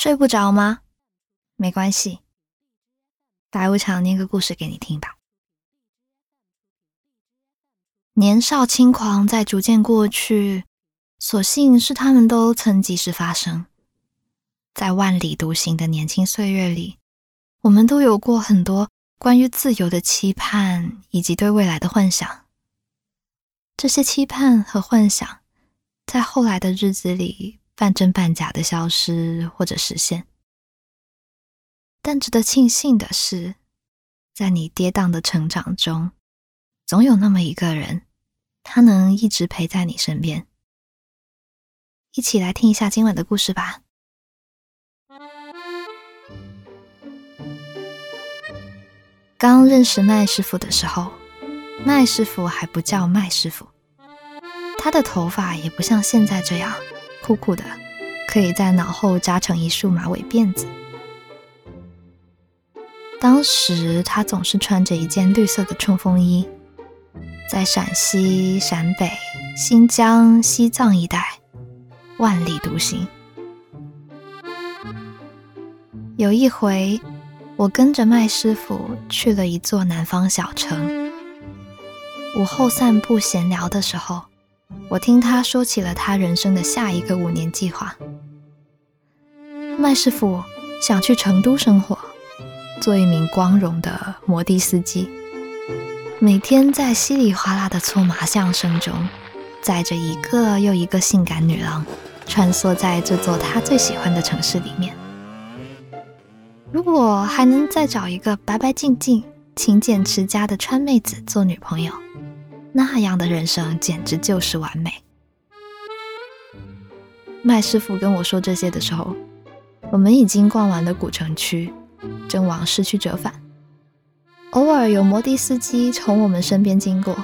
睡不着吗？没关系，大无常念个故事给你听吧。年少轻狂在逐渐过去，所幸是他们都曾及时发生。在万里独行的年轻岁月里，我们都有过很多关于自由的期盼以及对未来的幻想。这些期盼和幻想在后来的日子里半真半假的消失或者实现。但值得庆幸的是，在你跌宕的成长中，总有那么一个人，他能一直陪在你身边。一起来听一下今晚的故事吧。刚认识麦师傅的时候，麦师傅还不叫麦师傅，他的头发也不像现在这样酷酷的，可以在脑后扎成一束马尾辫子。当时他总是穿着一件绿色的冲锋衣，在陕西、陕北、新疆、西藏一带万里独行。有一回，我跟着麦师傅去了一座南方小城，午后散步闲聊的时候，我听他说起了他人生的下一个5年计划。麦师傅想去成都生活，做一名光荣的摩的司机，每天在稀里哗啦的搓麻将声中，载着一个又一个性感女郎穿梭在这座他最喜欢的城市里面。如果还能再找一个白白净净、勤俭持家的川妹子做女朋友，那样的人生简直就是完美。麦师傅跟我说这些的时候，我们已经逛完了古城区，正往市区折返。偶尔有摩的司机从我们身边经过，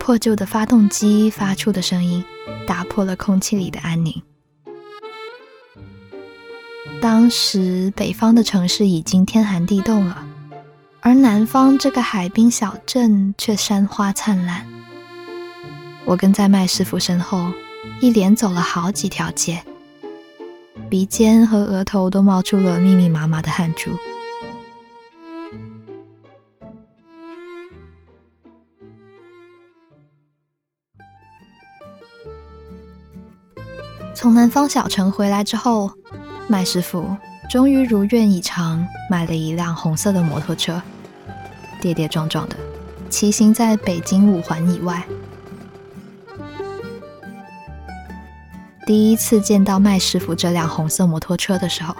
破旧的发动机发出的声音打破了空气里的安宁。当时北方的城市已经天寒地冻了，而南方这个海滨小镇却山花灿烂。我跟在麦师傅身后，一连走了好几条街，鼻尖和额头都冒出了密密麻麻的汗珠。从南方小城回来之后，麦师傅终于如愿以偿买了一辆红色的摩托车，跌跌撞撞的骑行在北京5环以外。第一次见到麦师傅这辆红色摩托车的时候，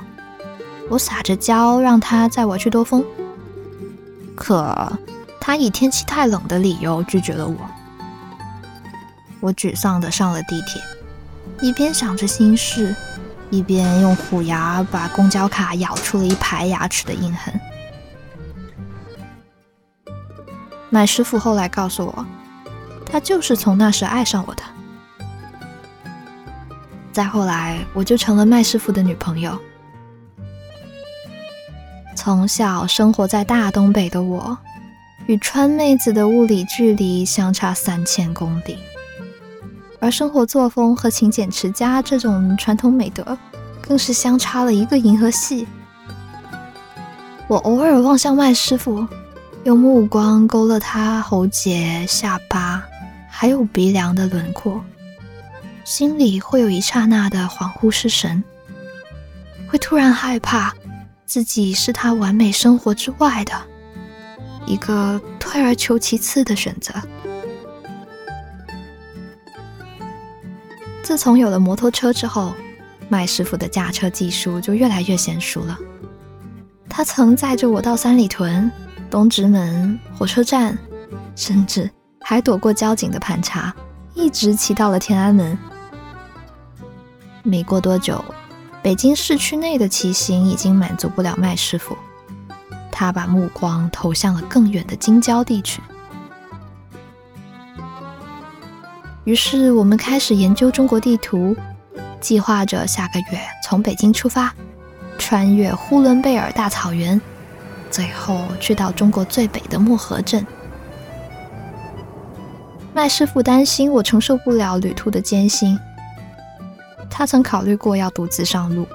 我撒着娇让他载我去兜风，可他以天气太冷的理由拒绝了我。我沮丧地上了地铁，一边想着心事，一边用虎牙把公交卡咬出了一排牙齿的印痕。麦师傅后来告诉我，他就是从那时爱上我的。再后来，我就成了麦师傅的女朋友。从小生活在大东北的我，与川妹子的物理距离相差3000公里。而生活作风和勤俭持家这种传统美德更是相差了一个银河系。我偶尔望向麦师傅，用目光勾勒他喉结、下巴还有鼻梁的轮廓，心里会有一刹那的恍惚失神，会突然害怕自己是他完美生活之外的一个退而求其次的选择。自从有了摩托车之后，麦师傅的驾车技术就越来越娴熟了。他曾载着我到三里屯、东直门、火车站，甚至还躲过交警的盘查，一直骑到了天安门。没过多久，北京市区内的骑行已经满足不了麦师傅，他把目光投向了更远的京郊地区。于是我们开始研究中国地图，计划着下个月从北京出发，穿越呼伦贝尔大草原，最后去到中国最北的漠河镇。麦师傅担心我承受不了旅途的艰辛，他曾考虑过要独自上路，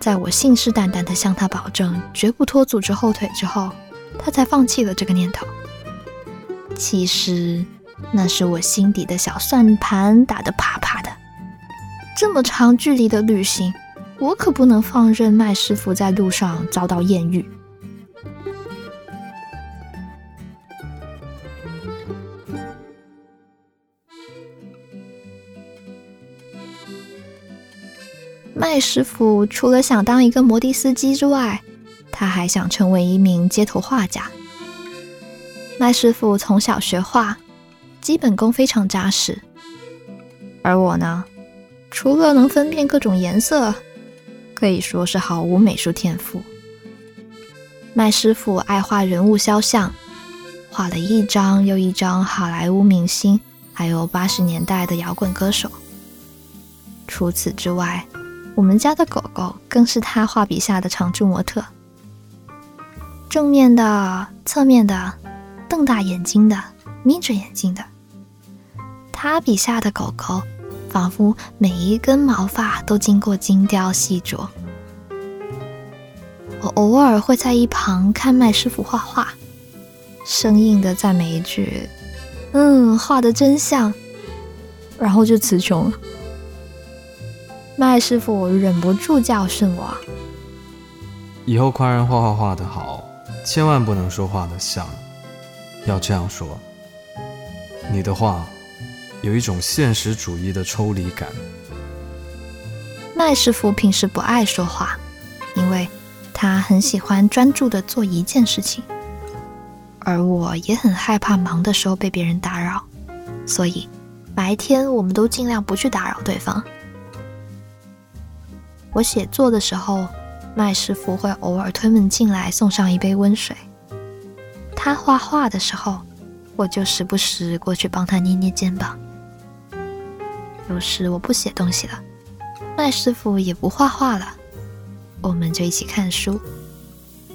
在我信誓旦旦地向他保证绝不拖组织后腿之后，他才放弃了这个念头。其实那是我心底的小算盘打得啪啪的。这么长距离的旅行，我可不能放任麦师傅在路上遭到艳遇。麦师傅除了想当一个摩的司机之外，他还想成为一名街头画家。麦师傅从小学画，基本功非常扎实。而我呢，除了能分辨各种颜色，可以说是毫无美术天赋。麦师傅爱画人物肖像，画了一张又一张好莱坞明星，还有80年代的摇滚歌手。除此之外，我们家的狗狗更是他画笔下的常驻模特。正面的、侧面的、瞪大眼睛的、眯着眼睛的，他笔下的狗狗仿佛每一根毛发都经过精雕细琢。我偶尔会在一旁看麦师傅画画，生硬的赞美一句：“画得真像。”然后就词穷了。麦师傅忍不住教训我：“以后夸人画画画得好，千万不能说画得像，要这样说，你的画有一种现实主义的抽离感。”麦师傅平时不爱说话，因为他很喜欢专注地做一件事情，而我也很害怕忙的时候被别人打扰，所以白天我们都尽量不去打扰对方。我写作的时候，麦师傅会偶尔推门进来送上一杯温水。他画画的时候，我就时不时过去帮他捏捏肩膀。有时我不写东西了，麦师傅也不画画了，我们就一起看书。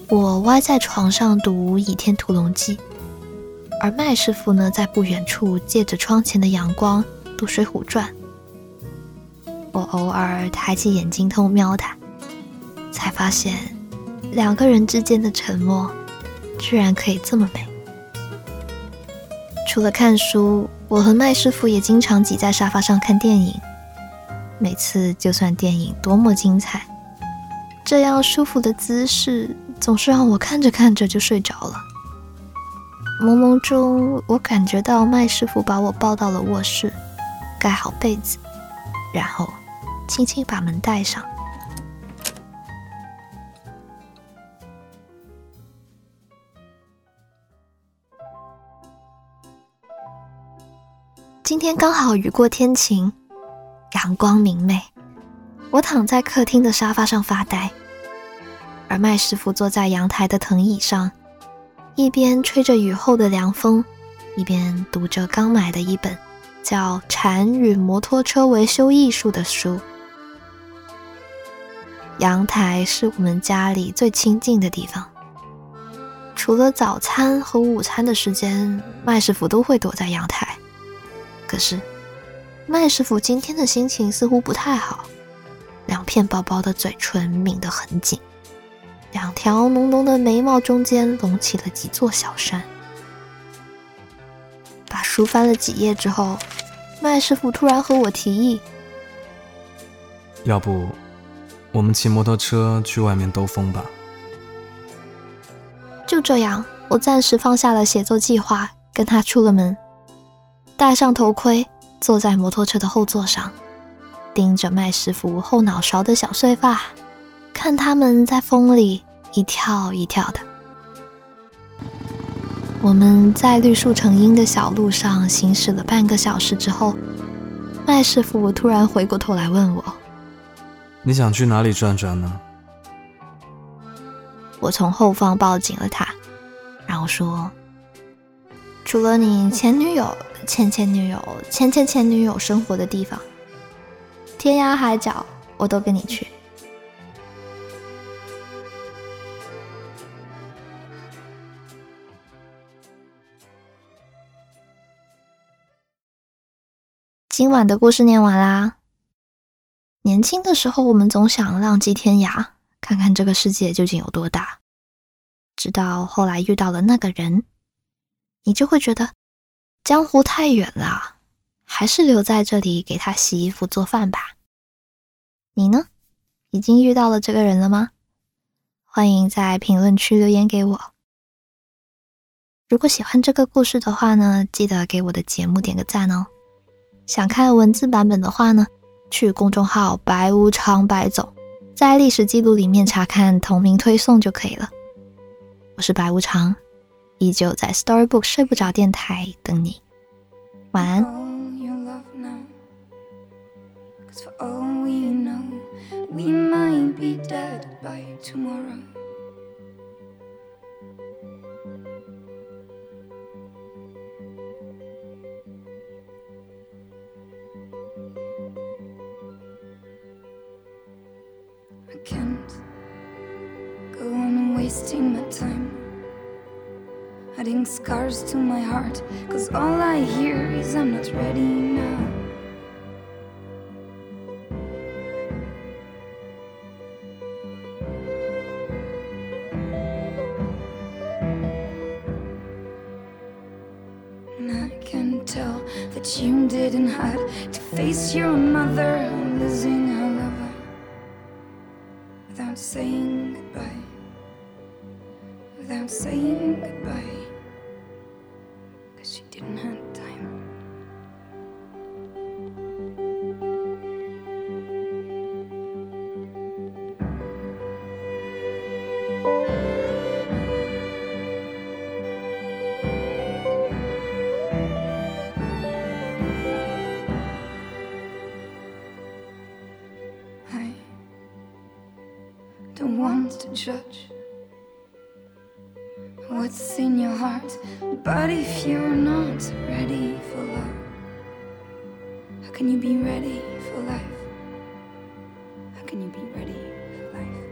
我歪在床上读《倚天屠龙记》，而麦师傅呢，在不远处借着窗前的阳光读《水浒传》。我偶尔抬起眼睛偷瞄他，才发现两个人之间的沉默居然可以这么美。除了看书，我和麦师傅也经常挤在沙发上看电影。每次就算电影多么精彩，这样舒服的姿势总是让我看着看着就睡着了。朦胧中，我感觉到麦师傅把我抱到了卧室，盖好被子，然后轻轻把门带上。今天刚好雨过天晴，阳光明媚，我躺在客厅的沙发上发呆，而麦师傅坐在阳台的藤椅上，一边吹着雨后的凉风，一边读着刚买的一本叫《禅与摩托车维修艺术》的书。阳台是我们家里最亲近的地方，除了早餐和午餐的时间，麦师傅都会躲在阳台。可是麦师傅今天的心情似乎不太好，两片薄薄的嘴唇抿得很紧，两条浓浓的眉毛中间隆起了几座小山。把书翻了几页之后，麦师傅突然和我提议：“要不我们骑摩托车去外面兜风吧。”就这样，我暂时放下了写作计划，跟他出了门，戴上头盔，坐在摩托车的后座上，盯着麦师傅后脑勺的小碎发，看他们在风里一跳一跳的。我们在绿树成荫的小路上行驶了半个小时之后，麦师傅突然回过头来问我：“你想去哪里转转呢？”我从后方抱紧了他，然后说：“除了你前女友、前前女友、前前前女友生活的地方，天涯海角我都跟你去。”今晚的故事念完啦。年轻的时候，我们总想浪迹天涯，看看这个世界究竟有多大。直到后来遇到了那个人，你就会觉得江湖太远了，还是留在这里给他洗衣服做饭吧。你呢？已经遇到了这个人了吗？欢迎在评论区留言给我。如果喜欢这个故事的话呢，记得给我的节目点个赞哦。想看文字版本的话呢，去公众号白无常白总，在历史记录里面查看同名推送就可以了。我是白无常，依旧在 Storybook 睡不着电台等你，晚安。For all we know, we might be dead by tomorrow. I can't go on wasting my time, adding scars to my heart, 'cause all I hear is I'm not ready now. Tell that you didn't have to face your mother losing her lover without saying goodbye, without saying goodbye, 'cause she didn't have time. Don't want to judge what's in your heart, but if you're not ready for love, how can you be ready for life? How can you be ready for life?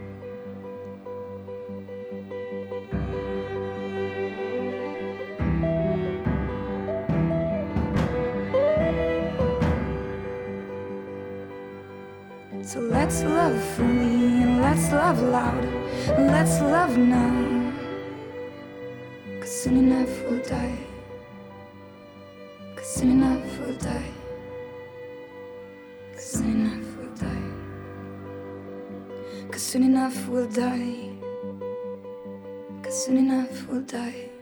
So let's love fully. Let's love loud, let's love now, 'cause soon enough we'll die, 'cause soon enough we'll die, 'cause soon enough we'll die, 'cause soon enough we'll die, 'cause soon enough we'll die.